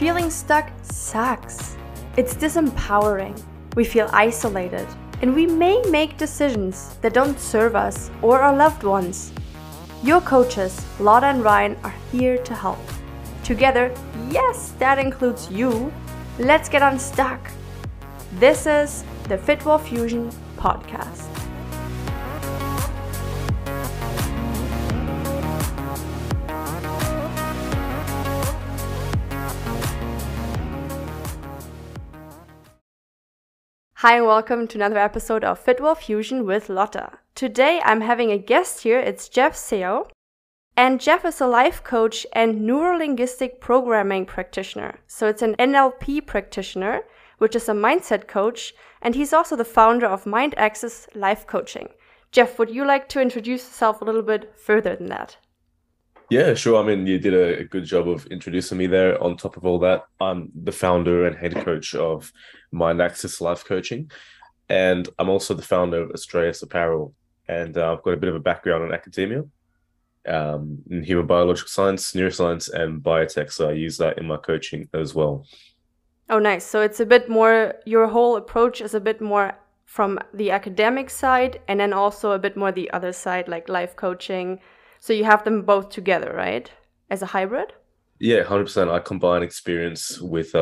feeling stuck sucks. It's disempowering. We feel isolated, and we may make decisions that don't serve us or our loved ones. Your coaches, Lotta and Ryan, are here to help. Together, yes, that includes you, let's get unstuck. This is the FitWell Fusion Podcast. Hi and welcome to another episode of FitWell Fusion with Lotta. Today I'm having a guest here, it's Jeff Seo. And Jeff is a life coach and neurolinguistic programming practitioner. So it's an NLP practitioner, which is a mindset coach, and he's also the founder of MindAxis Life Coaching. Jeff, would you like to introduce yourself a little bit further than that? Yeah, sure. I mean, you did a good job of introducing me there. On top of all that, I'm the founder and head coach of MindAxis Life Coaching, and I'm also the founder of Astralis Apparel. And I've got a bit of a background in academia, in human biological science, neuroscience, and biotech. So I use that in my coaching as well. Oh, nice. So it's a bit more, your whole approach is a bit more from the academic side, and then also a bit more the other side, like life coaching. So you have them both together, right? As a hybrid? Yeah, 100%. I combine experience with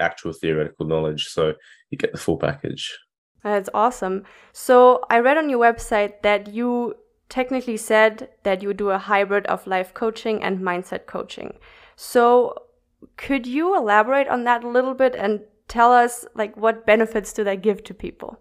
actual theoretical knowledge. So you get the full package. That's awesome. So I read on your website that you technically said that you do a hybrid of life coaching and mindset coaching. So could you elaborate on that a little bit and tell us like what benefits do they give to people?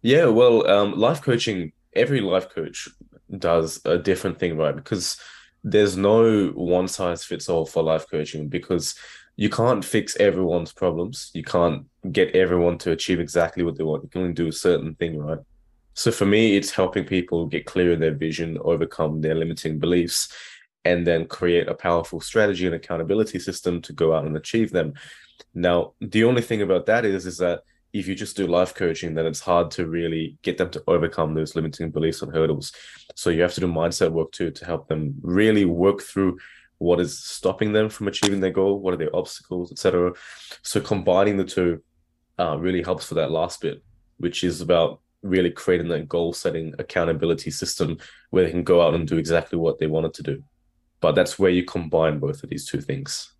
Yeah, well, life coaching, every life coach does a different thing, right? Because there's no one size fits all for life coaching, because you can't fix everyone's problems. You can't get everyone to achieve exactly what they want. You can only do a certain thing, right? So for me, it's helping people get clear in their vision, overcome their limiting beliefs, and then create a powerful strategy and accountability system to go out and achieve them. Now, the only thing about that is that if you just do life coaching, then it's hard to really get them to overcome those limiting beliefs and hurdles. So you have to do mindset work too to help them really work through what is stopping them from achieving their goal, what are their obstacles, etc. So combining the two really helps for that last bit, which is about really creating that goal-setting accountability system where they can go out and do exactly what they wanted to do. But that's where you combine both of these two things.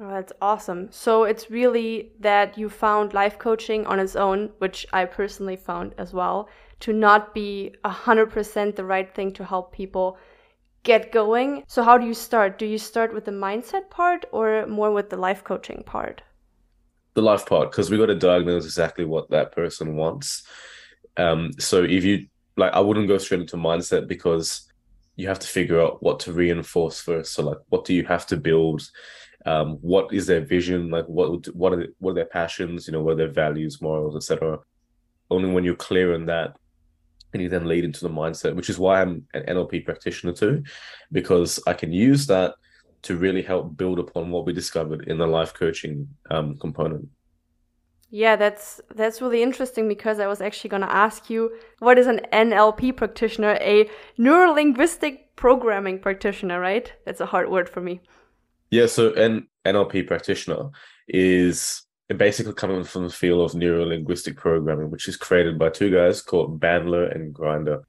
Oh, that's awesome. So it's really that you found life coaching on its own, which I personally found as well, to not be 100% the right thing to help people get going. So how do you start? Do you start with the mindset part or more with the life coaching part? The life part, because we got to diagnose exactly what that person wants. So if you like, I wouldn't go straight into mindset, because you have to figure out what to reinforce first. So like, what do you have to build? What is their vision? Like, what are their passions? You know, what are their values, morals, etc. Only when you're clear on that, and you then lead into the mindset, which is why I'm an NLP practitioner too, because I can use that to really help build upon what we discovered in the life coaching component. Yeah, that's really interesting, because I was actually going to ask you, what is an NLP practitioner, a neurolinguistic programming practitioner, right? That's a hard word for me. Yeah, so an NLP practitioner is basically coming from the field of neurolinguistic programming, which is created by two guys called Bandler and Grinder.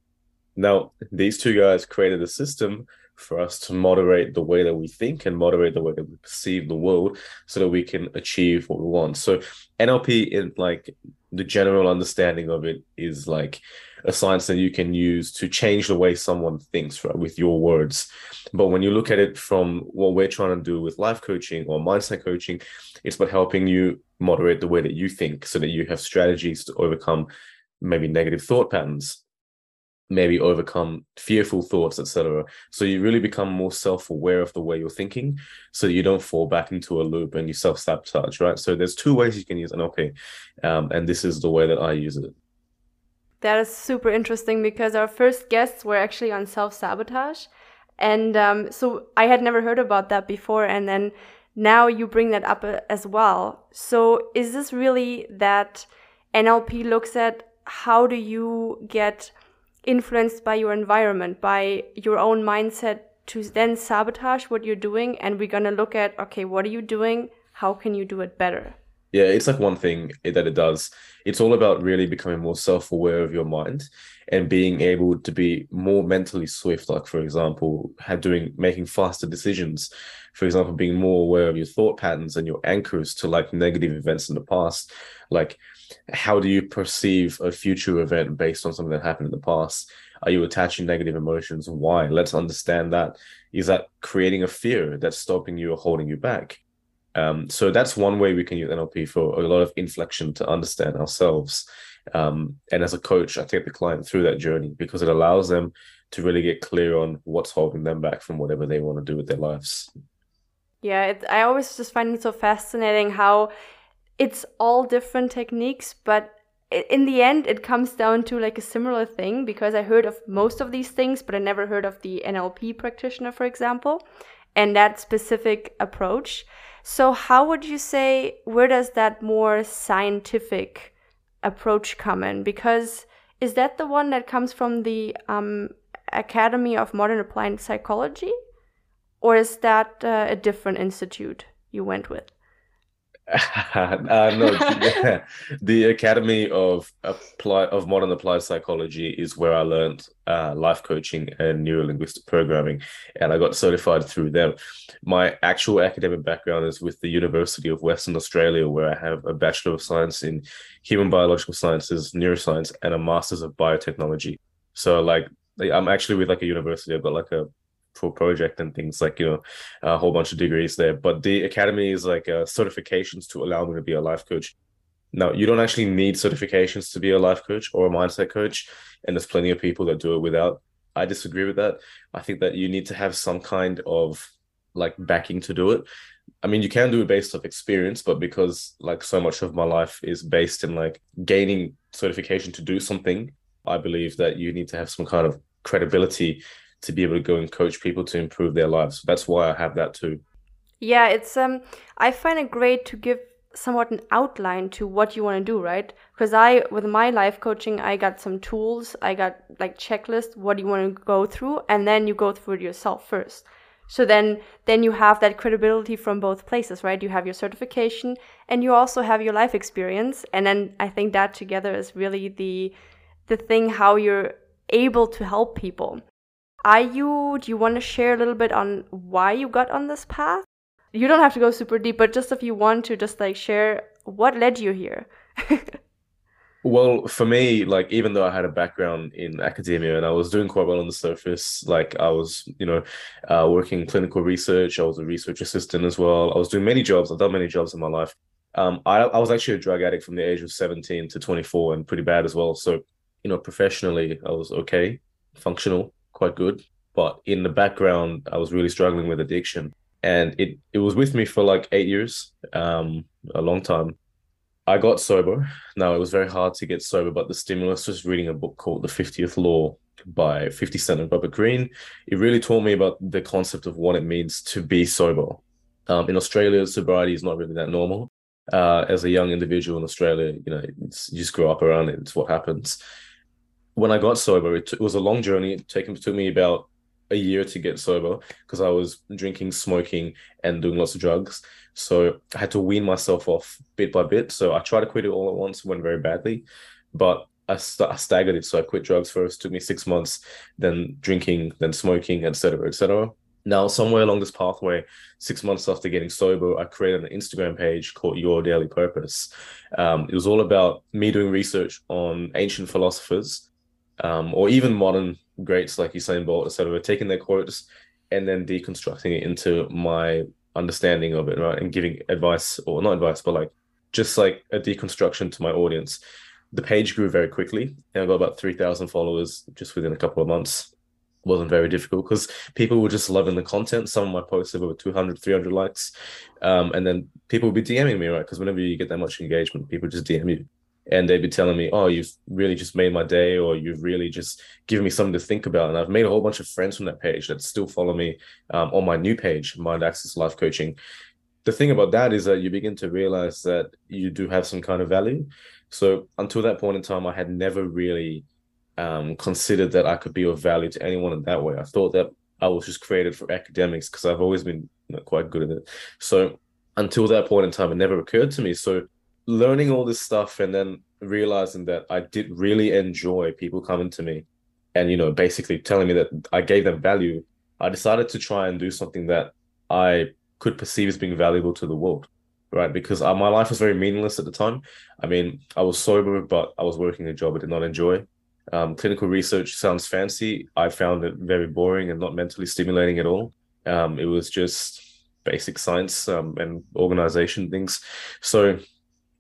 Now, these two guys created a system for us to moderate the way that we think and moderate the way that we perceive the world so that we can achieve what we want. So NLP, in like the general understanding of it, is like a science that you can use to change the way someone thinks, right, with your words. But when you look at it from what we're trying to do with life coaching or mindset coaching, it's about helping you moderate the way that you think so that you have strategies to overcome maybe negative thought patterns, maybe overcome fearful thoughts, etc. So you really become more self-aware of the way you're thinking so you don't fall back into a loop and you self-sabotage, right? So there's two ways you can use NLP, and this is the way that I use it. That is super interesting, because our first guests were actually on self-sabotage. And so I had never heard about that before, and then now you bring that up as well. So is this really that NLP looks at how do you get influenced by your environment, by your own mindset, to then sabotage what you're doing? And we're going to look at, okay, what are you doing? how can you do it better? Yeah, it's like one thing that it does. It's all about really becoming more self-aware of your mind and being able to be more mentally swift. Like, for example, making faster decisions. For example, being more aware of your thought patterns and your anchors to like negative events in the past. Like, how do you perceive a future event based on something that happened in the past? Are you attaching negative emotions? Why? Let's understand that. Is that creating a fear that's stopping you or holding you back? So that's one way we can use NLP for a lot of inflection to understand ourselves. And as a coach, I take the client through that journey because it allows them to really get clear on what's holding them back from whatever they want to do with their lives. Yeah, I always just find it so fascinating how it's all different techniques, but in the end, it comes down to like a similar thing, because I heard of most of these things, but I never heard of the NLP practitioner, for example, and that specific approach. So how would you say, where does that more scientific approach come in? Because is that the one that comes from the Academy of Modern Applied Psychology? Or is that a different institute you went with? No, yeah. The Academy of Modern Applied Psychology is where I learned life coaching and neuro-linguistic programming, and I got certified through them. My actual academic background is with the University of Western Australia, where I have a Bachelor of Science in Human Biological Sciences, Neuroscience, and a Master's of Biotechnology. So, like, I'm actually with like a university. I've got like a full project and things, like, you know, a whole bunch of degrees there. But the academy is like certifications to allow me to be a life coach. Now, you don't actually need certifications to be a life coach or a mindset coach, and there's plenty of people that do it without. I disagree with that. I think that you need to have some kind of like backing to do it. I mean, you can do it based off experience, but because like so much of my life is based in like gaining certification to do something, I believe that you need to have some kind of credibility to be able to go and coach people to improve their lives. That's why I have that too. Yeah, it's I find it great to give somewhat an outline to what you want to do, right? Because with my life coaching, I got some tools, I got like checklists, what do you want to go through, and then you go through it yourself first. So then you have that credibility from both places, right? You have your certification and you also have your life experience. And then I think that together is really the thing how you're able to help people. Do you want to share a little bit on why you got on this path? You don't have to go super deep, but just if you want to just like share what led you here. Well, for me, like, even though I had a background in academia and I was doing quite well on the surface, like I was, you know, working in clinical research. I was a research assistant as well. I was doing many jobs. I've done many jobs in my life. I was actually a drug addict from the age of 17 to 24 and pretty bad as well. So, you know, professionally, I was okay, functional, quite good, but in the background I was really struggling with addiction, and it was with me for like 8 years, a long time. I got sober. Now, it was very hard to get sober, but the stimulus was reading a book called The 50th Law by 50 Cent and Robert Greene. It really taught me about the concept of what it means to be sober. In Australia, sobriety is not really that normal. As a young individual in Australia, you know, you just grow up around it. It's what happens. When I got sober, it was a long journey. It took me about a year to get sober because I was drinking, smoking, and doing lots of drugs. So I had to wean myself off bit by bit. So I tried to quit it all at once, went very badly, but I staggered it. So I quit drugs first, took me 6 months, then drinking, then smoking, et cetera, et cetera. Now, somewhere along this pathway, 6 months after getting sober, I created an Instagram page called Your Daily Purpose. It was all about me doing research on ancient philosophers, or even modern greats like Usain Bolt, et cetera, taking their quotes and then deconstructing it into my understanding of it, right? And giving advice, or not advice, but like just like a deconstruction to my audience. The page grew very quickly, and I got about 3,000 followers just within a couple of months. It wasn't very difficult because people were just loving the content. Some of my posts have over 200, 300 likes. And then people would be DMing me, right? Because whenever you get that much engagement, people just DM you. And they'd be telling me, oh, you've really just made my day, or you've really just given me something to think about. And I've made a whole bunch of friends from that page that still follow me on my new page, MindAxis Life Coaching. The thing about that is that you begin to realize that you do have some kind of value. So until that point in time, I had never really considered that I could be of value to anyone in that way. I thought that I was just created for academics because I've always been, you know, quite good at it. So until that point in time, it never occurred to me. So learning all this stuff and then realizing that I did really enjoy people coming to me and, you know, basically telling me that I gave them value, I decided to try and do something that I could perceive as being valuable to the world, right? Because my life was very meaningless at the time. I mean, I was sober, but I was working a job I did not enjoy. Clinical research sounds fancy. I found it very boring and not mentally stimulating at all. It was just basic science and organization things. So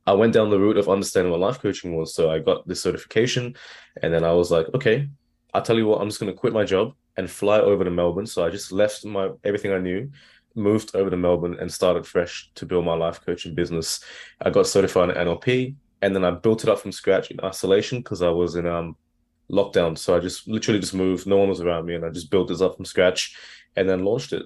I went down the route of understanding what life coaching was. So I got this certification and then I was like, okay, I'll tell you what, I'm just going to quit my job and fly over to Melbourne. So I just left everything I knew, moved over to Melbourne and started fresh to build my life coaching business. I got certified in NLP and then I built it up from scratch in isolation because I was in lockdown. So I just literally just moved. No one was around me and I just built this up from scratch and then launched it.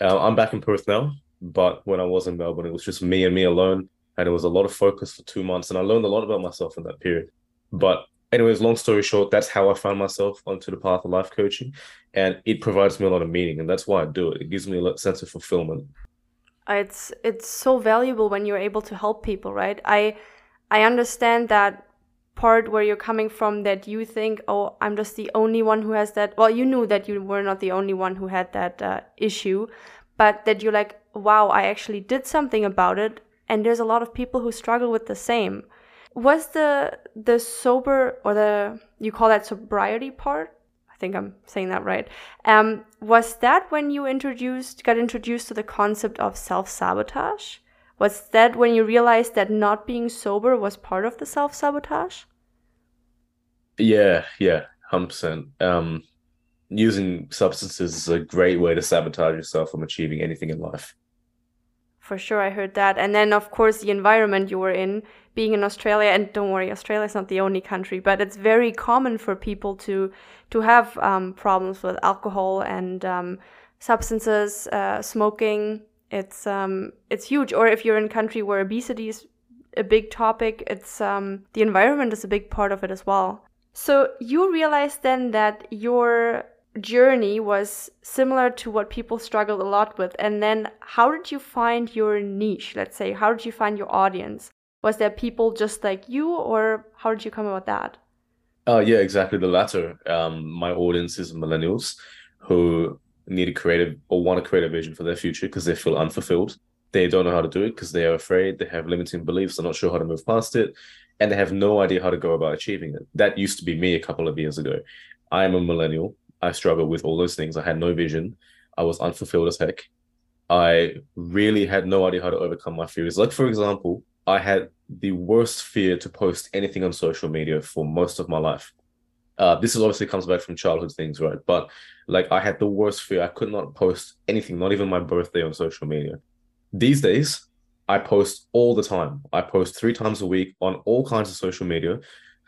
I'm back in Perth now, but when I was in Melbourne, it was just me and me alone. And it was a lot of focus for 2 months. And I learned a lot about myself in that period. But anyways, long story short, that's how I found myself onto the path of life coaching. And it provides me a lot of meaning. And that's why I do it. It gives me a sense of fulfillment. It's so valuable when you're able to help people, right? I understand that part where you're coming from, that you think, oh, I'm just the only one who has that. Well, you knew that you were not the only one who had that issue, but that you're like, wow, I actually did something about it. And there's a lot of people who struggle with the same. Was the sober, or the, you call that sobriety part? I think I'm saying that right. Was that when you got introduced to the concept of self-sabotage? Was that when you realized that not being sober was part of the self-sabotage? Yeah, 100%. Using substances is a great way to sabotage yourself from achieving anything in life. For sure, I heard that. And then, of course, the environment you were in, being in Australia, and don't worry, Australia is not the only country, but it's very common for people to have problems with alcohol and substances, smoking. It's huge. Or if you're in a country where obesity is a big topic, it's the environment is a big part of it as well. So you realized then that your journey was similar to what people struggled a lot with. And then how did you find your niche, let's say? How did you find your audience? Was there people just like you, or how did you come about that? Yeah, exactly the latter. My audience is millennials who need to create or want to create a vision for their future because they feel unfulfilled. They don't know how to do it because they are afraid. They have limiting beliefs. They're not sure how to move past it. And they have no idea how to go about achieving it. That used to be me a couple of years ago. I am a millennial. I struggled with all those things. I had no vision. I was unfulfilled as heck. I really had no idea how to overcome my fears. Like, for example, I had the worst fear to post anything on social media for most of my life. This is obviously comes back from childhood things, right? But like, I had the worst fear. I could not post anything, not even my birthday, on social media. These days, I post all the time. I post 3 times a week on all kinds of social media.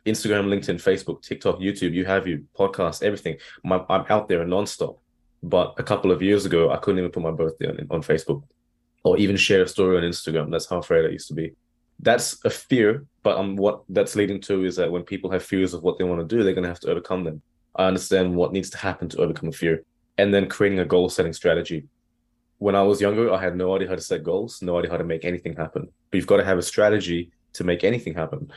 Instagram, LinkedIn, Facebook, TikTok, YouTube, podcasts, everything. I'm out there nonstop. But a couple of years ago, I couldn't even put my birthday on Facebook or even share a story on Instagram. That's how afraid I used to be. That's a fear, but what that's leading to is that when people have fears of what they want to do, they're going to have to overcome them. I understand what needs to happen to overcome a fear, and then creating a goal-setting strategy. When I was younger, I had no idea how to set goals, no idea how to make anything happen. But you've got to have a strategy to make anything happen.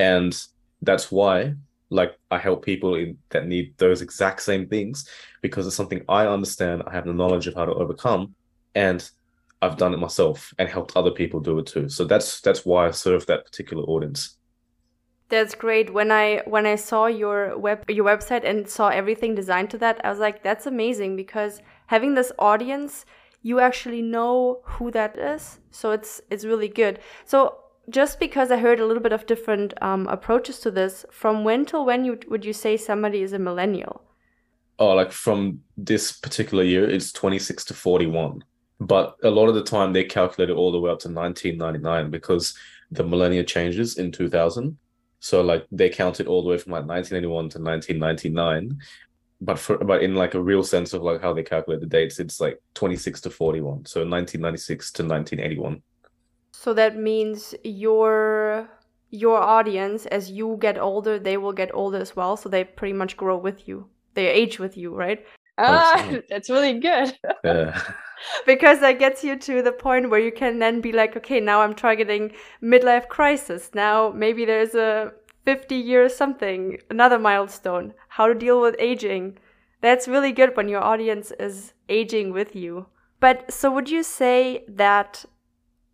And that's why, like, I help people that need those exact same things, because it's something I understand, I have the knowledge of how to overcome, and I've done it myself and helped other people do it too. So that's why I serve that particular audience. That's great. When I saw your website and saw everything designed to that, I was like, that's amazing, because having this audience, you actually know who that is. So it's really good. So just because I heard a little bit of different approaches to this, from when till when would you say somebody is a millennial? Oh, like from this particular year, it's 26 to 41. But a lot of the time they calculate it all the way up to 1999, because the millennia changes in 2000. So like they count it all the way from like 1981 to 1999. But in like a real sense of like how they calculate the dates, it's like 26 to 41. So 1996 to 1981. So that means your audience, as you get older, they will get older as well. So they pretty much grow with you. They age with you, right? Ah, that's really good. Yeah. Because that gets you to the point where you can then be like, okay, now I'm targeting midlife crisis. Now maybe there's a 50 year something, another milestone, how to deal with aging. That's really good when your audience is aging with you. But so would you say that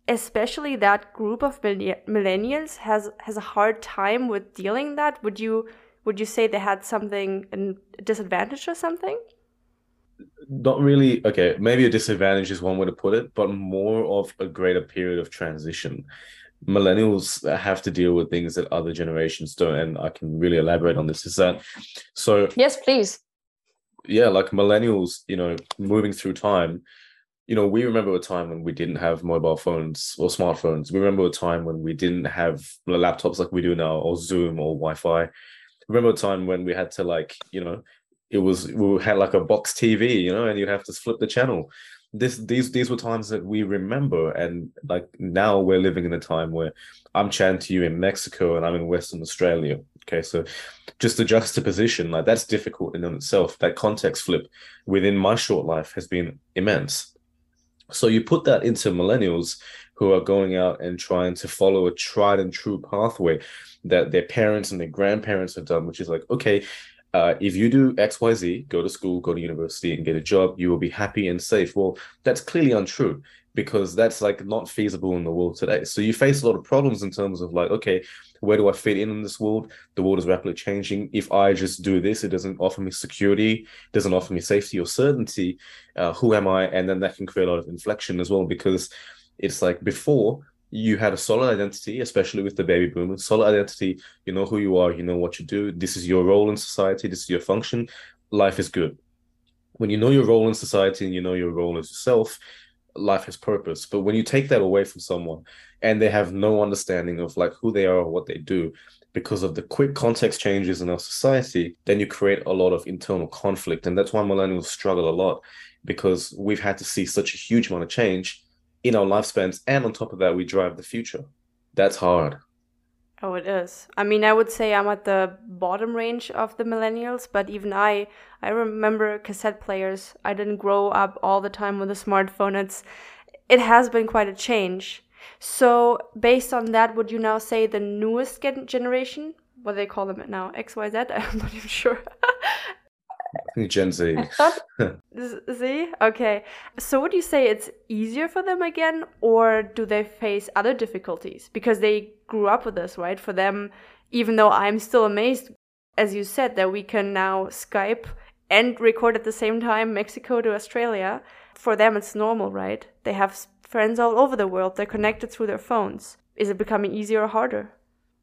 especially that group of millennials has a hard time with dealing that? Would you say they had something, a disadvantage or something? Not really. Okay, maybe a disadvantage is one way to put it, but more of a greater period of transition. Millennials have to deal with things that other generations don't, and I can really elaborate on this. Is that so? Yes, please. Yeah, like millennials, you know, moving through time, you know, we remember a time when we didn't have mobile phones or smartphones. We remember a time when we didn't have laptops like we do now, or Zoom or Wi-Fi. Remember a time when we had to, like, you know, we had like a box TV, you know, and you'd have to flip the channel. These were times that we remember, and like now we're living in a time where I'm chatting to you in Mexico and I'm in Western Australia. Okay, so just the juxtaposition, like that's difficult in itself. That context flip within my short life has been immense. So you put that into millennials who are going out and trying to follow a tried and true pathway that their parents and their grandparents have done, which is like, okay, if you do XYZ, go to school, go to university and get a job, you will be happy and safe. Well, that's clearly untrue, because that's like not feasible in the world today. So you face a lot of problems in terms of like, okay, where do I fit in this world? The world is rapidly changing. If I just do this, it doesn't offer me security, doesn't offer me safety or certainty. Who am I? And then that can create a lot of inflection as well, because it's like before you had a solid identity, especially with the baby boomers, solid identity. You know who you are, you know what you do. This is your role in society. This is your function. Life is good. When you know your role in society and you know your role as yourself, life has purpose. But when you take that away from someone and they have no understanding of like who they are or what they do, because of the quick context changes in our society, then you create a lot of internal conflict. And that's why millennials struggle a lot, because we've had to see such a huge amount of change in our lifespans, and on top of that we drive the future. That's hard. Oh, it is. I mean, I would say I'm at the bottom range of the millennials, but even I remember cassette players. I didn't grow up all the time with a smartphone. It has been quite a change. So based on that, would you now say the newest generation, what do they call them now, XYZ? I'm not even sure. Gen Z. Z? Okay. So would you say it's easier for them again, or do they face other difficulties? Because they grew up with this, right? For them, even though I'm still amazed, as you said, that we can now Skype and record at the same time, Mexico to Australia. For them, it's normal, right? They have friends all over the world. They're connected through their phones. Is it becoming easier or harder?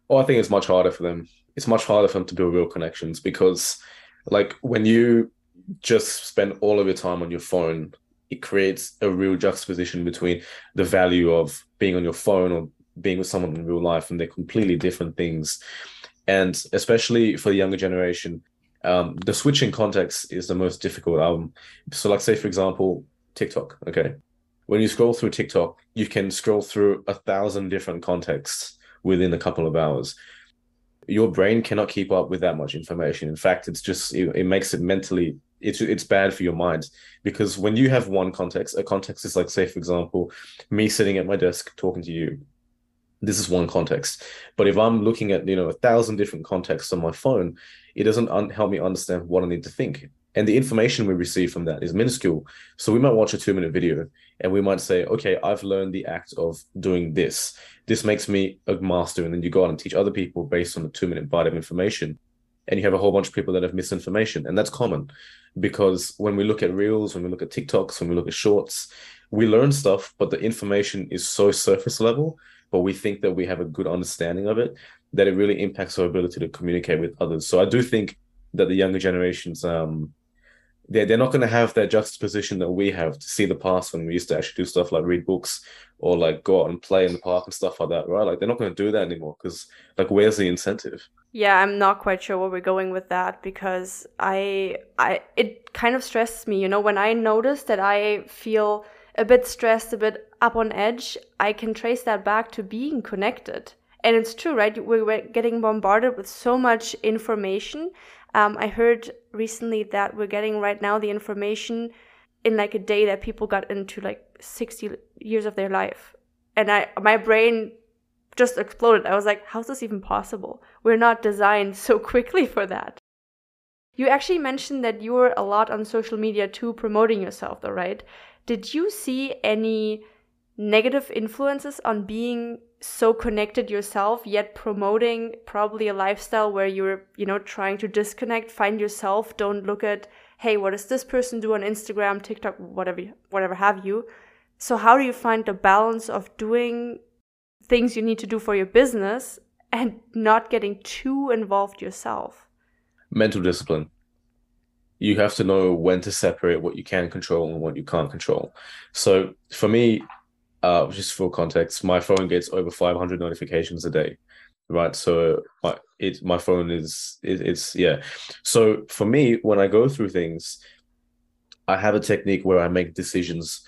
Oh, I think it's much harder for them. It's much harder for them to build real connections, because like when you just spend all of your time on your phone, it creates a real juxtaposition between the value of being on your phone or being with someone in real life, and they're completely different things. And especially for the younger generation, the switch in context is the most difficult. So like, say, for example, TikTok, okay? When you scroll through TikTok, you can scroll through 1,000 different contexts within a couple of hours. Your brain cannot keep up with that much information. In fact, it's just, it makes it mentally, it's bad for your mind, because when you have one context, a context is like, say, for example, me sitting at my desk talking to you. This is one context. But if I'm looking at, you know, 1,000 different contexts on my phone, it doesn't help me understand what I need to think. And the information we receive from that is minuscule. So we might watch a 2-minute video and we might say, okay, I've learned the act of doing this. This makes me a master. And then you go out and teach other people based on the 2-minute bite of information. And you have a whole bunch of people that have misinformation. And that's common, because when we look at reels, when we look at TikToks, when we look at shorts, we learn stuff, but the information is so surface level, but we think that we have a good understanding of it, that it really impacts our ability to communicate with others. So I do think that the younger generations, they're not going to have that juxtaposition that we have to see the past when we used to actually do stuff like read books or like go out and play in the park and stuff like that, right? Like they're not going to do that anymore, because like, where's the incentive? Yeah, I'm not quite sure where we're going with that, because it kind of stresses me, you know, when I notice that I feel a bit stressed, a bit up on edge, I can trace that back to being connected. And it's true, right? We're getting bombarded with so much information. I heard recently that we're getting right now the information in like a day that people got into like 60 years of their life. And my brain just exploded. I was like, how's this even possible? We're not designed so quickly for that. You actually mentioned that you were a lot on social media too, promoting yourself though, right? Did you see any negative influences on being so connected yourself, yet promoting probably a lifestyle where you're, trying to disconnect, find yourself, don't look at, hey, what does this person do on Instagram, TikTok, whatever have you? So how do you find the balance of doing things you need to do for your business and not getting too involved yourself? Mental discipline. You have to know when to separate what you can control and what you can't control. So for me, just for context, my phone gets over 500 notifications a day, right? So my phone is yeah. So for me, when I go through things, I have a technique where I make decisions.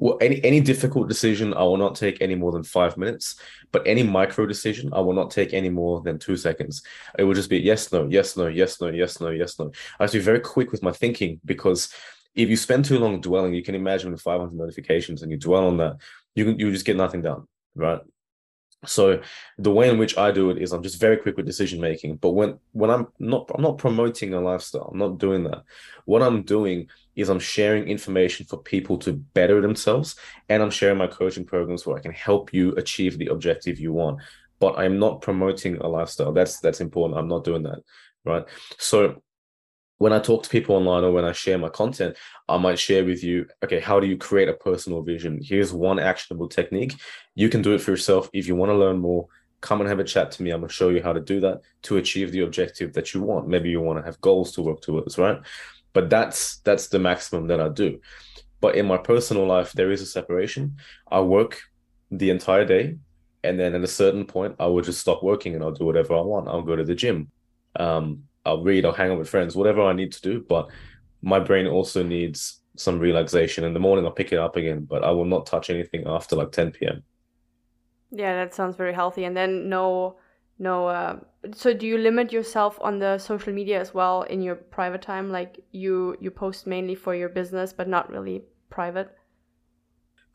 Well, any difficult decision, I will not take any more than 5 minutes, but any micro decision, I will not take any more than 2 seconds. It will just be yes, no, yes, no, yes, no, yes, no, yes, no. I have to be very quick with my thinking, because if you spend too long dwelling, you can imagine with 500 notifications and you dwell on that, you just get nothing done, right? So the way in which I do it is I'm just very quick with decision making. But when I'm not promoting a lifestyle, I'm not doing that. What I'm doing is I'm sharing information for people to better themselves, and I'm sharing my coaching programs where I can help you achieve the objective you want. But I'm not promoting a lifestyle. That's important. I'm not doing that, right? So when I talk to people online or when I share my content, I might share with you, okay, how do you create a personal vision? Here's one actionable technique. You can do it for yourself. If you want to learn more, come and have a chat to me. I'm going to show you how to do that to achieve the objective that you want. Maybe you want to have goals to work towards, right? But that's the maximum that I do. But in my personal life, there is a separation. I work the entire day, and then at a certain point, I will just stop working and I'll do whatever I want. I'll go to the gym. I'll read, I'll hang out with friends, whatever I need to do. But my brain also needs some relaxation. In the morning, I'll pick it up again, but I will not touch anything after like 10 p.m. Yeah, that sounds very healthy. And then so do you limit yourself on the social media as well in your private time? Like you post mainly for your business, but not really private?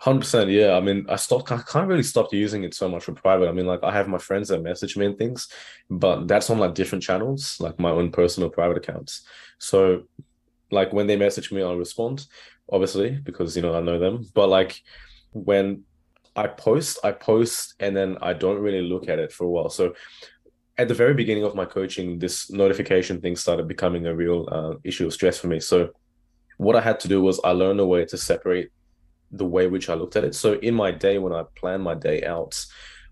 100%, yeah. I mean, I can't really stop using it so much for private. I mean, like, I have my friends that message me and things, but that's on like different channels, like my own personal private accounts. So like when they message me, I'll respond, obviously, because, I know them. But like when I post and then I don't really look at it for a while. So at the very beginning of my coaching, this notification thing started becoming a real issue of stress for me. So what I had to do was I learned a way to separate the way which I looked at it. So in my day, when I plan my day out,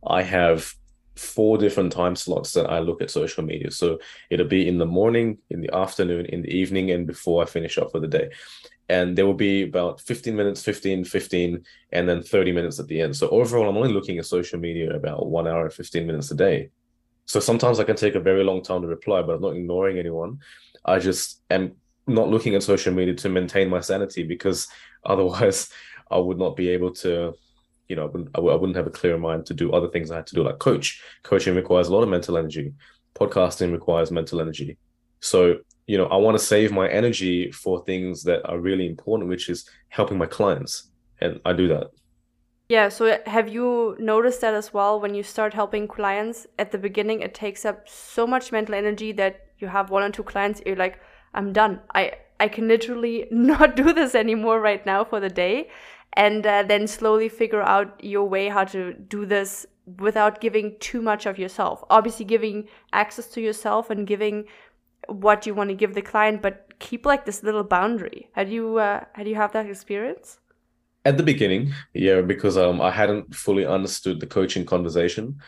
I have 4 different time slots that I look at social media. So it'll be in the morning, in the afternoon, in the evening, and before I finish up for the day. And there will be about 15 minutes, 15, 15, and then 30 minutes at the end. So overall, I'm only looking at social media about 1 hour and 15 minutes a day. So sometimes I can take a very long time to reply, but I'm not ignoring anyone. I just am not looking at social media to maintain my sanity, because otherwise I would not be able to, I wouldn't have a clear mind to do other things I had to do, like coach. Coaching requires a lot of mental energy. Podcasting requires mental energy. So, I want to save my energy for things that are really important, which is helping my clients. And I do that. Yeah. So have you noticed that as well? When you start helping clients at the beginning, it takes up so much mental energy that you have 1 or 2 clients. You're like, I'm done. I can literally not do this anymore right now for the day. And then slowly figure out your way how to do this without giving too much of yourself. Obviously giving access to yourself and giving what you want to give the client, but keep like this little boundary. Had you have that experience? At the beginning, yeah, because I hadn't fully understood the coaching conversation.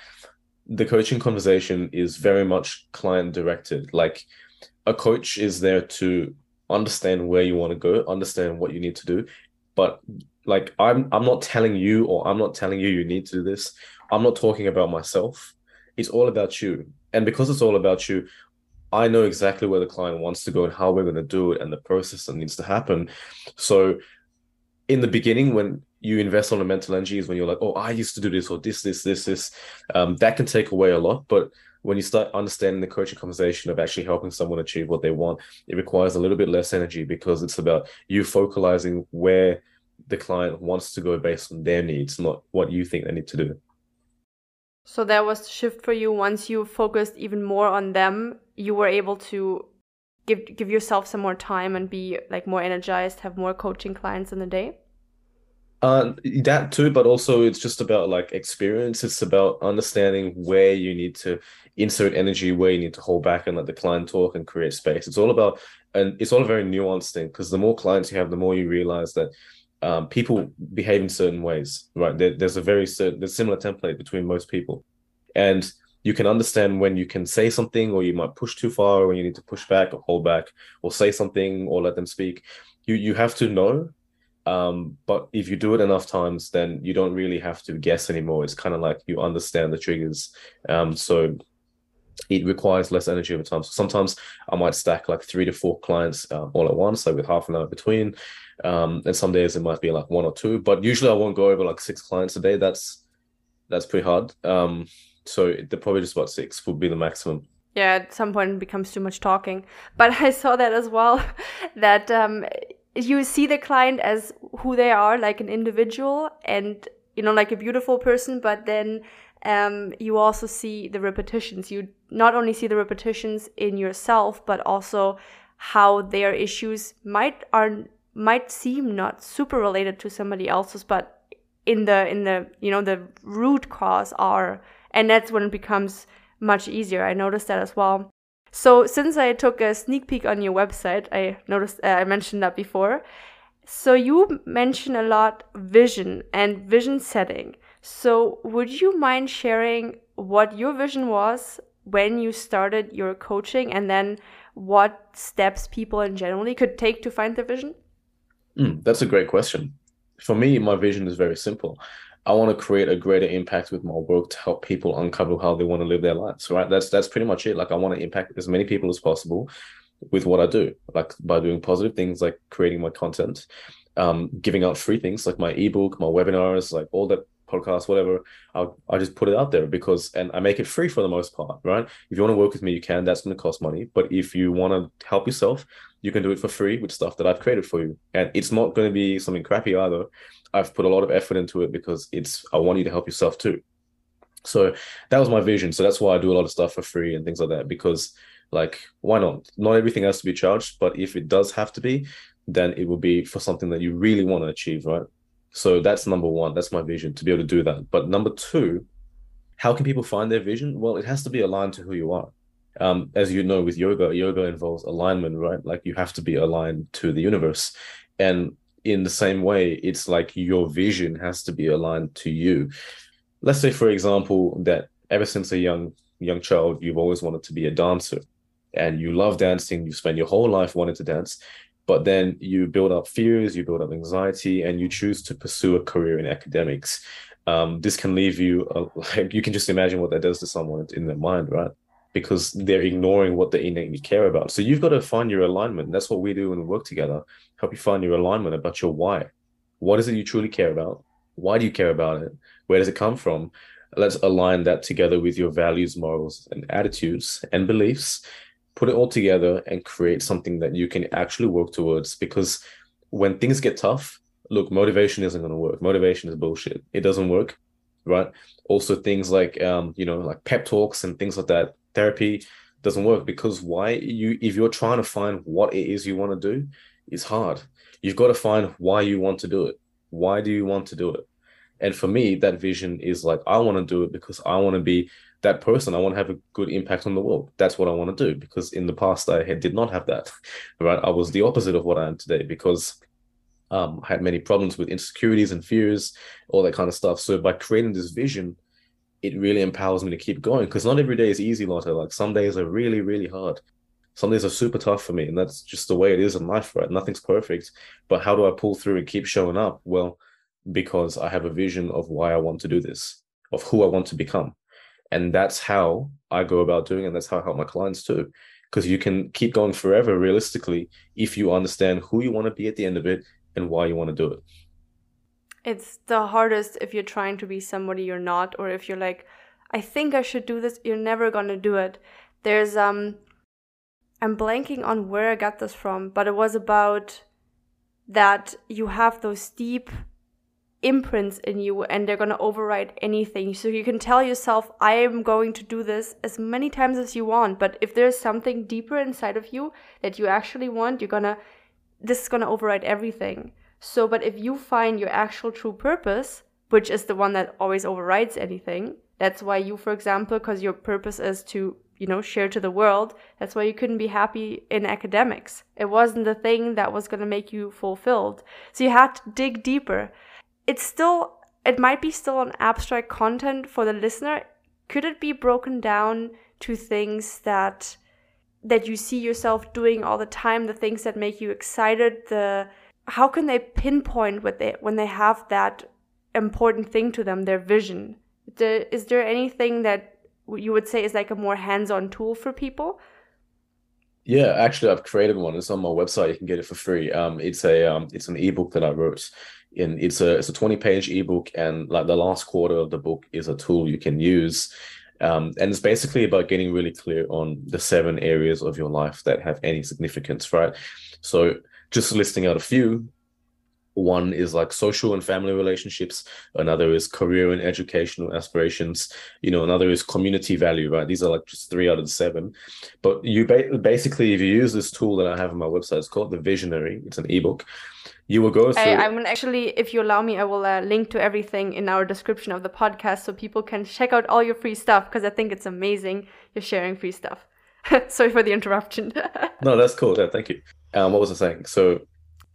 The coaching conversation is very much client directed. Like a coach is there to understand where you want to go, understand what you need to do, but like I'm not telling you, or I'm not telling you you need to do this. I'm not talking about myself. It's all about you. And because it's all about you, I know exactly where the client wants to go and how we're going to do it and the process that needs to happen. So in the beginning, when you invest on the mental energy is when you're like, oh, I used to do this or this, this, this, this. That can take away a lot. But when you start understanding the coaching conversation of actually helping someone achieve what they want, it requires a little bit less energy, because it's about you focalizing where the client wants to go based on their needs, not what you think they need to do. So that was the shift for you. Once you focused even more on them, you were able to give yourself some more time and be like more energized, have more coaching clients in the day? That too, but also it's just about like experience. It's about understanding where you need to insert energy, where you need to hold back and let the client talk and create space. It's all about, and it's all a very nuanced thing, because the more clients you have, the more you realize that people behave in certain ways, right? There's a very certain, there's similar template between most people. And you can understand when you can say something, or you might push too far, or when you need to push back or hold back, or say something or let them speak. You have to know, but if you do it enough times, then you don't really have to guess anymore. It's kind of like you understand the triggers. So it requires less energy over time. So sometimes I might stack like 3 to 4 clients all at once, like with half an hour between. And some days it might be like 1 or 2, but usually I won't go over like 6 clients a day. That's pretty hard. So they're probably just about 6 would be the maximum. Yeah, at some point it becomes too much talking. But I saw that as well, that you see the client as who they are, like an individual, and you know, like a beautiful person, but then you also see the repetitions. You not only see the repetitions in yourself, but also how their issues might seem not super related to somebody else's, but in the you know, the root cause are, and that's when it becomes much easier. I noticed that as well. So since I took a sneak peek on your website, I noticed I mentioned that before. So you mention a lot vision and vision setting. So would you mind sharing what your vision was when you started your coaching, and then what steps people in generally could take to find their vision? That's a great question. For me, my vision is very simple. I want to create a greater impact with my work to help people uncover how they want to live their lives, right? That's pretty much it. Like, I want to impact as many people as possible with what I do, like by doing positive things, like creating my content, giving out free things like my ebook, my webinars, like all that, podcast, whatever. I just put it out there because, and I make it free for the most part, right? If you want to work with me, you can. That's going to cost money. But if you want to help yourself, you can do it for free with stuff that I've created for you. And it's not going to be something crappy either. I've put a lot of effort into it because I want you to help yourself too. So that was my vision. So that's why I do a lot of stuff for free and things like that, because like, why not? Not everything has to be charged, but if it does have to be, then it will be for something that you really want to achieve, right? So that's number one. That's my vision, to be able to do that. But number two, how can people find their vision? Well, it has to be aligned to who you are. As you know, with yoga involves alignment, right? Like, you have to be aligned to the universe. And in the same way, it's like your vision has to be aligned to you. Let's say, for example, that ever since a young child, you've always wanted to be a dancer and you love dancing. You spend your whole life wanting to dance. But then you build up fears, you build up anxiety, and you choose to pursue a career in academics. This can leave you, you can just imagine what that does to someone in their mind, right? Because they're ignoring what they innately care about. So you've got to find your alignment. That's what we do when we work together, help you find your alignment about your why. What is it you truly care about? Why do you care about it? Where does it come from? Let's align that together with your values, morals, and attitudes and beliefs. Put it all together and create something that you can actually work towards, because when things get tough, look, motivation isn't going to work. Motivation is bullshit. It doesn't work, right? Also things like, like pep talks and things like that, therapy doesn't work, because if you're trying to find what it is you want to do, it's hard. You've got to find why you want to do it. Why do you want to do it? And for me, that vision is like, I want to do it because I want to be that person. I want to have a good impact on the world. That's what I want to do, because in the past I did not have that, right? I was the opposite of what I am today, because I had many problems with insecurities and fears, all that kind of stuff. So by creating this vision, it really empowers me to keep going, because not every day is easy, Lotta. Like, some days are really, really hard. Some days are super tough for me, and that's just the way it is in life, right? Nothing's perfect, but how do I pull through and keep showing up? Well, because I have a vision of why I want to do this, of who I want to become. And that's how I go about doing it, and that's how I help my clients too. Because you can keep going forever, realistically, if you understand who you want to be at the end of it and why you want to do it. It's the hardest if you're trying to be somebody you're not, or if you're like, I think I should do this, you're never gonna do it. There's, I'm blanking on where I got this from, but it was about that you have those deep imprints in you and they're gonna override anything. So you can tell yourself, I am going to do this as many times as you want, but if there's something deeper inside of you that you actually want, this is gonna override everything. So, but if you find your actual true purpose, which is the one that always overrides anything, that's why you, for example, because your purpose is to, share to the world, that's why you couldn't be happy in academics. It wasn't the thing that was going to make you fulfilled. So you had to dig deeper. It might be still an abstract content for the listener. Could it be broken down to things that you see yourself doing all the time, the things that make you excited, how can they pinpoint when they have that important thing to them, their vision? Is there anything that you would say is like a more hands-on tool for people? Yeah, actually, I've created one. It's on my website. You can get it for free. It's an ebook that I wrote. And it's a 20-page ebook, and like the last quarter of the book is a tool you can use. And it's basically about getting really clear on the 7 areas of your life that have any significance, right? So, just listing out a few. One is like social and family relationships. Another is career and educational aspirations. Another is community value, right? These are like just 3 out of the 7. But you basically, if you use this tool that I have on my website, it's called The Visionary. It's an ebook. You will go through. I will actually, if you allow me, I will link to everything in our description of the podcast so people can check out all your free stuff, because I think it's amazing you're sharing free stuff. Sorry for the interruption. No, that's cool. Yeah, thank you. What was I saying? So,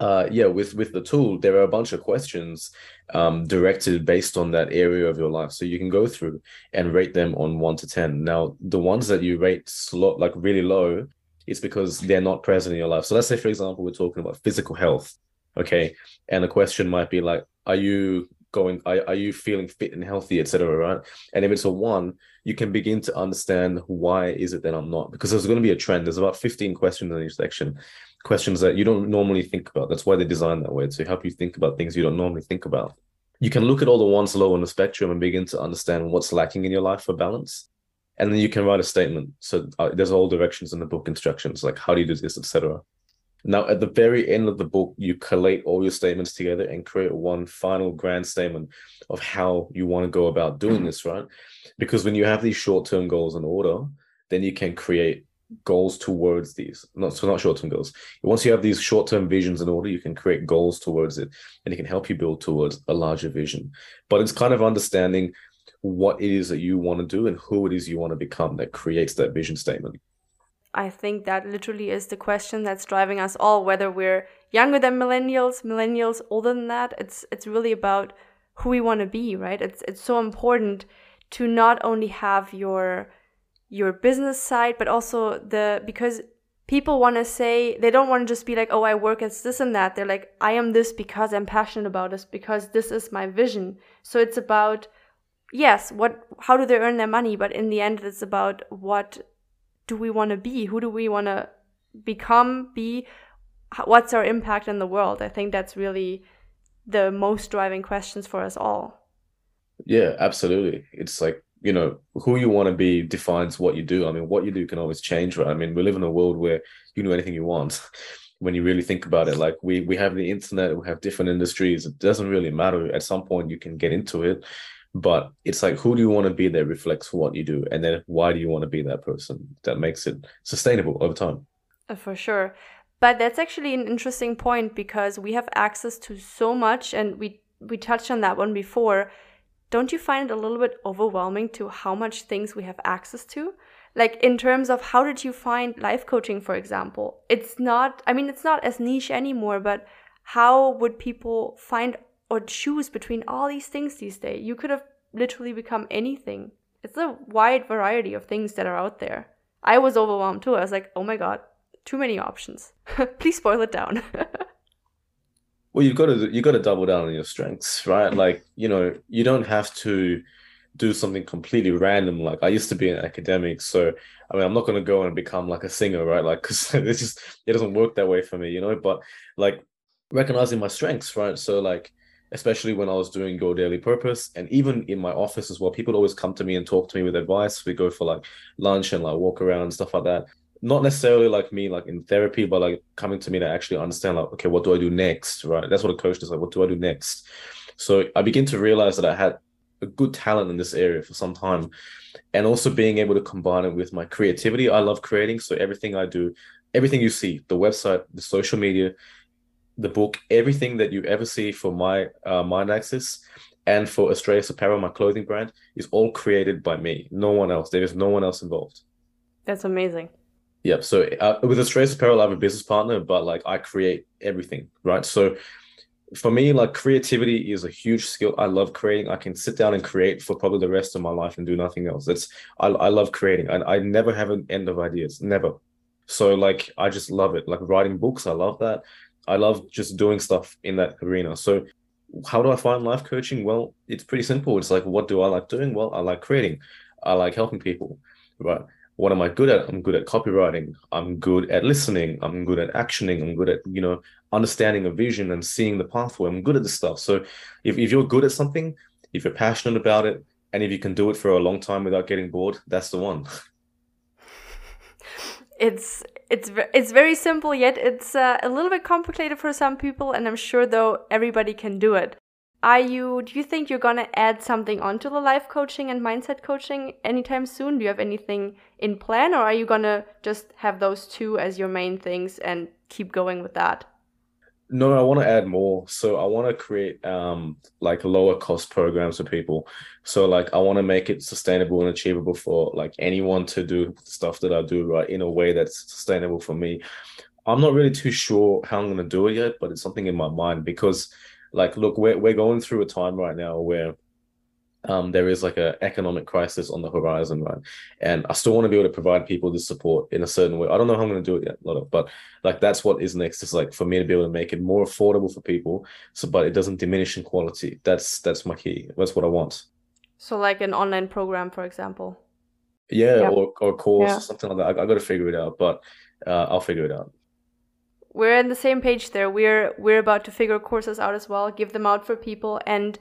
with the tool, there are a bunch of questions directed based on that area of your life. So you can go through and rate them on 1 to 10. Now, the ones that you rate really low, it's because they're not present in your life. So let's say, for example, we're talking about physical health, okay? And the question might be like, are you feeling fit and healthy, etc., right? And if it's a 1, you can begin to understand why is it that I'm not, because there's going to be a trend. There's about 15 questions in each section, questions that you don't normally think about. That's why they're designed that way, to help you think about things you don't normally think about. You can look at all the ones low on the spectrum and begin to understand what's lacking in your life for balance, and then you can write a statement. So there's all directions in the book, instructions like how do you do this, etc. Now, at the very end of the book, you collate all your statements together and create one final grand statement of how you want to go about doing this, right? Because when you have these short-term goals in order, then you can create goals towards these. Not short-term goals. Once you have these short-term visions in order, you can create goals towards it, and it can help you build towards a larger vision. But it's kind of understanding what it is that you want to do and who it is you want to become that creates that vision statement. I think that literally is the question that's driving us all, whether we're younger than millennials, older than that. It's really about who we want to be, right? It's so important to not only have your business side, but also because people want to say, they don't want to just be like, oh, I work as this and that. They're like, I am this because I'm passionate about this, because this is my vision. So it's about, yes, how do they earn their money? But in the end, it's about what do we want to be? Who do we want to become, what's our impact in the world? I think that's really the most driving questions for us all. Yeah, absolutely. It's like, who you want to be defines what you do. I mean, what you do can always change, right? I mean, we live in a world where you can do anything you want. When you really think about it, like we have the internet, we have different industries. It doesn't really matter. At some point you can get into it. But it's like, who do you want to be that reflects what you do? And then why do you want to be that person that makes it sustainable over time? For sure. But that's actually an interesting point, because we have access to so much. And we touched on that one before. Don't you find it a little bit overwhelming to how much things we have access to? Like in terms of how did you find life coaching, for example? It's not as niche anymore, but how would people find or choose between all these things these days? You could have literally become anything. It's a wide variety of things that are out there. I was overwhelmed too. I was like, oh my God, too many options. Please boil it down. Well, you've got to double down on your strengths, right? Like, you don't have to do something completely random. Like I used to be an academic, so I mean, I'm not going to go and become like a singer, right? Like, because it doesn't work that way for me, but like recognizing my strengths, right? So like, especially when I was doing Your Daily Purpose, and even in my office as well, people always come to me and talk to me with advice. We go for like lunch and like walk around and stuff like that. Not necessarily like me, like in therapy, but like coming to me to actually understand like, okay, what do I do next, right? That's what a coach is like, what do I do next? So I begin to realize that I had a good talent in this area for some time, and also being able to combine it with my creativity. I love creating. So everything I do, everything you see, the website, the social media, the book, everything that you ever see for my MindAxis and for Astralis Apparel, my clothing brand, is all created by me. No one else. There is no one else involved. That's amazing. Yep. So with Astralis Apparel, I have a business partner, but like I create everything, right? So for me, like creativity is a huge skill. I love creating. I can sit down and create for probably the rest of my life and do nothing else. That's I love creating. I never have an end of ideas, never. So like I just love it. Like writing books, I love that. I love just doing stuff in that arena. So how do I find life coaching? Well, it's pretty simple. It's like, what do I like doing? Well, I like creating. I like helping people, right? What am I good at? I'm good at copywriting. I'm good at listening. I'm good at actioning. I'm good at, you know, understanding a vision and seeing the pathway. I'm good at this stuff. So if you're good at something, if you're passionate about it, and if you can do it for a long time without getting bored, that's the one. It's very simple, yet it's a little bit complicated for some people, and I'm sure though everybody can do it. Do you think you're gonna add something onto the life coaching and mindset coaching anytime soon? Do you have anything in plan, or are you gonna just have those two as your main things and keep going with that? No, I want to add more. So I want to create like lower cost programs for people. So like I want to make it sustainable and achievable for like anyone to do the stuff that I do, right, in a way that's sustainable for me. I'm not really too sure how I'm going to do it yet, but it's something in my mind because like, look, we're going through a time right now where there is like an economic crisis on the horizon, right? And I still want to be able to provide people this support in a certain way. I don't know how I'm going to do it yet, Lotta, but like that's what is next. It's like for me to be able to make it more affordable for people, so but it doesn't diminish in quality. That's my key. That's what I want. So like an online program, for example. Yeah. Or a course, or something like that. I got to figure it out, but I'll figure it out. We're on the same page there. We're about to figure courses out as well, give them out for people, and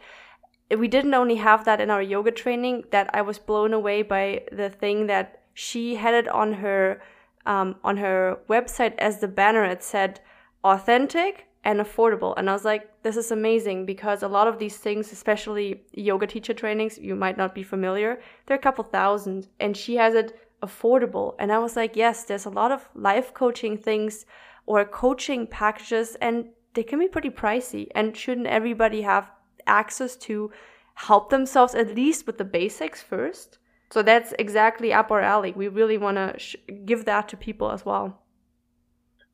we didn't only have that in our yoga training. That I was blown away by the thing that she had it on her website as the banner. It said authentic and affordable. And I was like, this is amazing, because a lot of these things, especially yoga teacher trainings, you might not be familiar. They're a couple thousand, and she has it affordable. And I was like, yes, there's a lot of life coaching things or coaching packages, and they can be pretty pricey. And shouldn't everybody have access to help themselves at least with the basics first? So that's exactly up our alley. We really want to give that to people as well.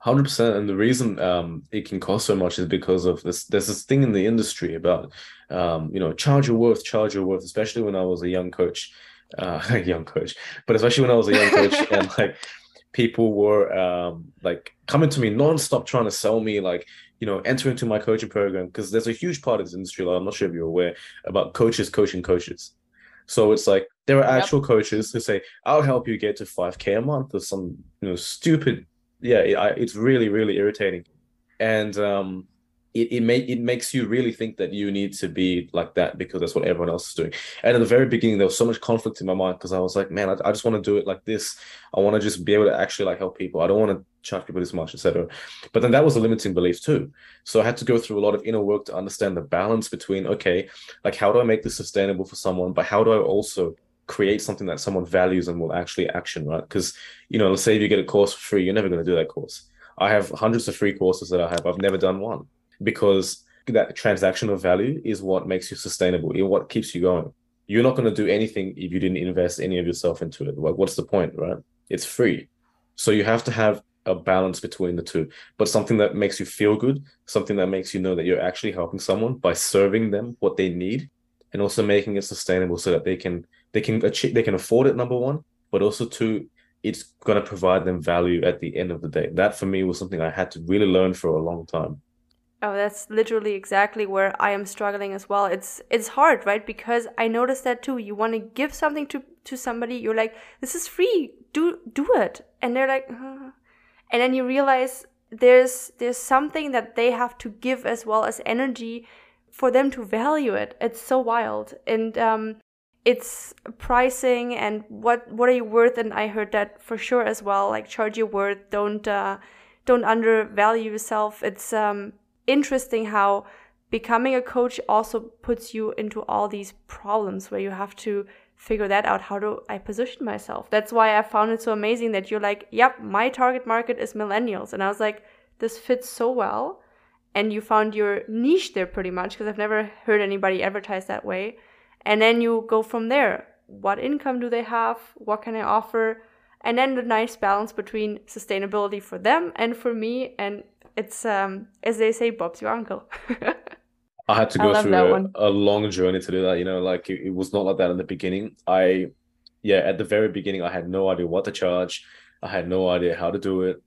100%. And the reason it can cost so much is because of this. There's this thing in the industry about you know, charge your worth, especially when I was a young coach, especially when I was a young coach and like people were like coming to me nonstop trying to sell me, like, you know, enter into my coaching program, because there's a huge part of this industry, like, I'm not sure if you're aware, about coaches coaching coaches. So it's like there are actual coaches who say, I'll help you get to 5K a month or some, you know, stupid. Yeah, it's really, really irritating. And it makes you really think that you need to be like that because that's what everyone else is doing. And at the very beginning, there was so much conflict in my mind because I was like, man, I just want to do it like this. I want to just be able to actually like help people. I don't want to charge people this much, etc. But then that was a limiting belief too. So I had to go through a lot of inner work to understand the balance between, okay, like how do I make this sustainable for someone, but how do I also create something that someone values and will actually action, right? Because, you know, let's say if you get a course for free, you're never going to do that course. I have hundreds of free courses that I have. I've never done one. Because that transactional value is what makes you sustainable, what keeps you going. You're not going to do anything if you didn't invest any of yourself into it. Like, what's the point, right? It's free. So you have to have a balance between the two, but something that makes you feel good, something that makes you know that you're actually helping someone by serving them what they need, and also making it sustainable so that they can afford it, number one, but also two, it's going to provide them value at the end of the day. That for me was something I had to really learn for a long time. Oh, that's literally exactly where I am struggling as well. It's hard, right? Because I noticed that too. You want to give something to somebody. You're like, this is free. Do it. And they're like, oh. And then you realize there's something that they have to give as well as energy for them to value it, it's so wild. And it's pricing and what are you worth? And I heard that for sure as well. Like, charge your worth. Don't undervalue yourself. It's interesting how becoming a coach also puts you into all these problems where you have to figure that out. How do I position myself? That's why I found it so amazing that you're like, yep, my target market is millennials. And I was like, this fits so well. And you found your niche there pretty much, because I've never heard anybody advertise that way. And then you go from there. What income do they have? What can I offer? And then the nice balance between sustainability for them and for me. And it's, as they say, Bob's your uncle. I had to go through a long journey to do that. You know, like it was not like that in the beginning. At the very beginning, I had no idea what to charge. I had no idea how to do it.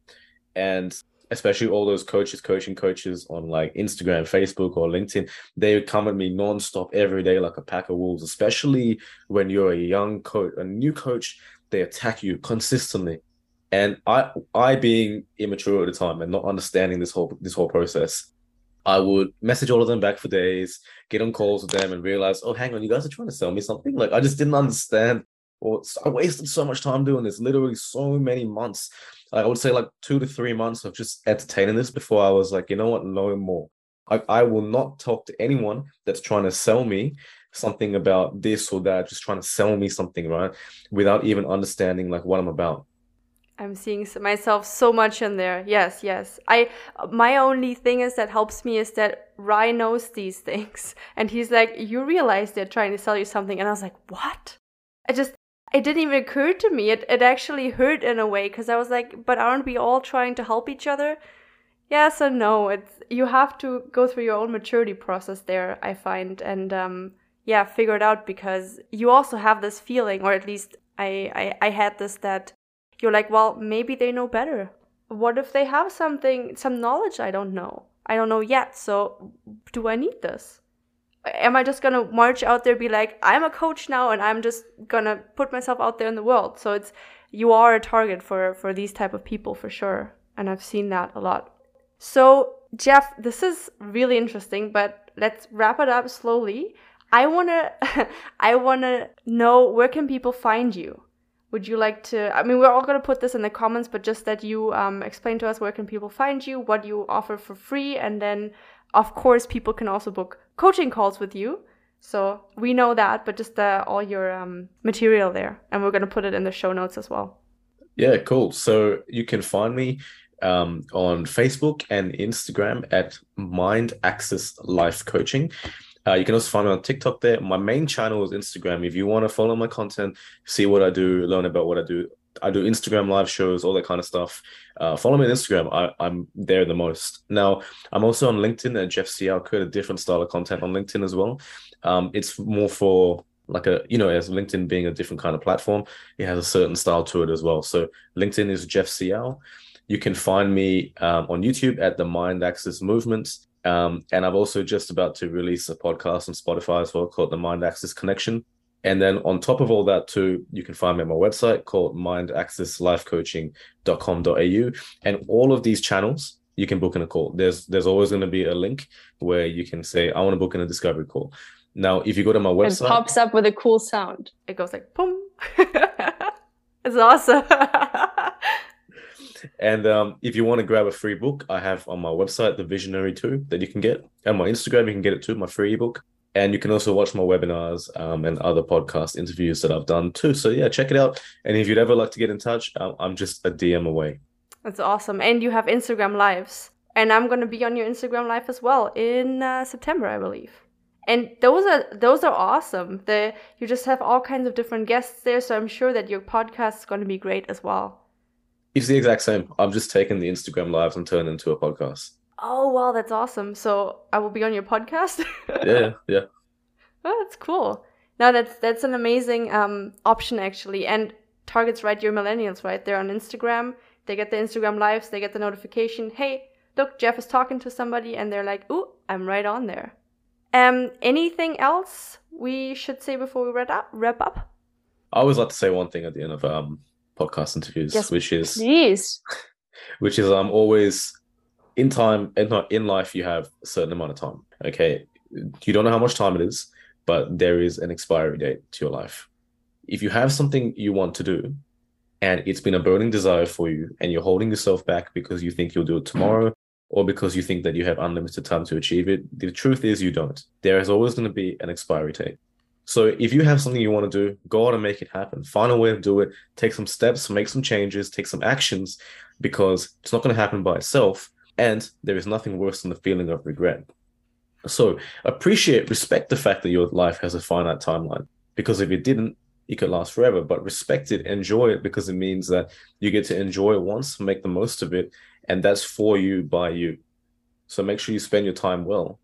And especially all those coaches, coaching coaches on like Instagram, Facebook or LinkedIn, they would come at me nonstop every day like a pack of wolves, especially when you're a young coach, a new coach, they attack you consistently. And I being immature at the time and not understanding this whole process, I would message all of them back for days, get on calls with them and realize, oh, hang on, you guys are trying to sell me something? Like, I just didn't understand. Or I wasted so much time doing this, literally so many months. I would say like 2 to 3 months of just entertaining this before I was like, you know what, no more. I will not talk to anyone that's trying to sell me something about this or that, just trying to sell me something, right? Without even understanding like what I'm about. I'm seeing myself so much in there. Yes, yes. My only thing is that helps me is that Ryan knows these things. And he's like, you realize they're trying to sell you something. And I was like, what? It didn't even occur to me. It actually hurt in a way, because I was like, but aren't we all trying to help each other? Yes and no. You have to go through your own maturity process there, I find. And figure it out, because you also have this feeling, or at least I had this, that you're like, well, maybe they know better. What if they have some knowledge I don't know? I don't know yet, so do I need this? Am I just going to march out there, be like, I'm a coach now and I'm just going to put myself out there in the world? So you are a target for these type of people for sure. And I've seen that a lot. So Jeff, this is really interesting, but let's wrap it up slowly. I want to know, where can people find you? Would you like to, I mean, we're all going to put this in the comments, but just that you explain to us, where can people find you, what you offer for free, and then of course, people can also book coaching calls with you. So we know that, but just all your material there. And we're going to put it in the show notes as well. Yeah, cool. So you can find me on Facebook and Instagram at MindAxis Life Coaching. You can also find me on TikTok there. My main channel is Instagram. If you want to follow my content, see what I do, learn about what I do Instagram live shows, all that kind of stuff. Follow me on Instagram. I'm there the most. Now, I'm also on LinkedIn at Jeff Seo. I create a different style of content on LinkedIn as well. It's more for like as LinkedIn being a different kind of platform, it has a certain style to it as well. So LinkedIn is Jeff Seo. You can find me on YouTube at the Mind Access Movement. And I'm also just about to release a podcast on Spotify as well called the Mind Access Connection. And then on top of all that too, you can find me at my website called mindaxislifecoaching.com.au. And all of these channels, you can book in a call. There's always going to be a link where you can say, I want to book in a discovery call. Now, if you go to my website... It pops up with a cool sound. It goes like, boom. It's awesome. And if you want to grab a free book, I have on my website, The Visionary 2, that you can get. And my Instagram, you can get it too, my free ebook. And you can also watch my webinars and other podcast interviews that I've done too. So yeah, check it out. And if you'd ever like to get in touch, I'm just a DM away. That's awesome. And you have Instagram Lives. And I'm going to be on your Instagram Live as well in September, I believe. And those are awesome. You just have all kinds of different guests there. So I'm sure that your podcast is going to be great as well. It's the exact same. I've just taken the Instagram Lives and turned it into a podcast. Oh, wow, that's awesome. So I will be on your podcast? Yeah. Oh, that's cool. No, that's an amazing option, actually. And targets, right, your millennials, right? They're on Instagram. They get the Instagram Lives. They get the notification. Hey, look, Jeff is talking to somebody. And they're like, ooh, I'm right on there. Anything else we should say before we wrap up? I always like to say one thing at the end of podcast interviews, yes, which is I'm always... in life, you have a certain amount of time, okay? You don't know how much time it is, but there is an expiry date to your life. If you have something you want to do and it's been a burning desire for you and you're holding yourself back because you think you'll do it tomorrow or because you think that you have unlimited time to achieve it, the truth is you don't. There is always going to be an expiry date. So if you have something you want to do, go out and make it happen. Find a way to do it. Take some steps, make some changes, take some actions, because it's not going to happen by itself. And there is nothing worse than the feeling of regret. So appreciate, respect the fact that your life has a finite timeline, because if it didn't, it could last forever. But respect it, enjoy it, because it means that you get to enjoy it once, make the most of it, and that's for you, by you. So make sure you spend your time well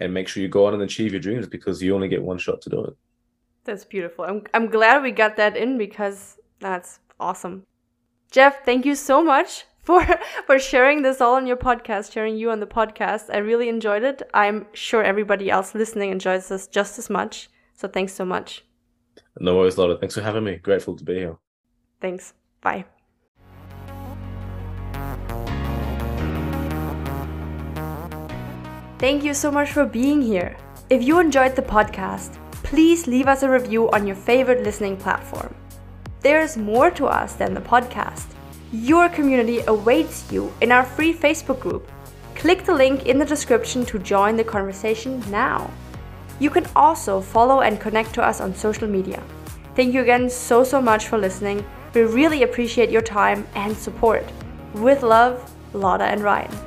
and make sure you go out and achieve your dreams, because you only get one shot to do it. That's beautiful. I'm glad we got that in, because that's awesome. Jeff, thank you so much for sharing this all on your podcast, sharing you on the podcast. I really enjoyed it. I'm sure everybody else listening enjoys this just as much. So thanks so much. No worries, Lotta. Thanks for having me. Grateful to be here. Thanks. Bye. Thank you so much for being here. If you enjoyed the podcast, please leave us a review on your favorite listening platform. There's more to us than the podcast. Your community awaits you in our free Facebook group. Click the link in the description to join the conversation now. You can also follow and connect to us on social media. Thank you again so much for listening. We really appreciate your time and support. With love, Lotta and Ryan.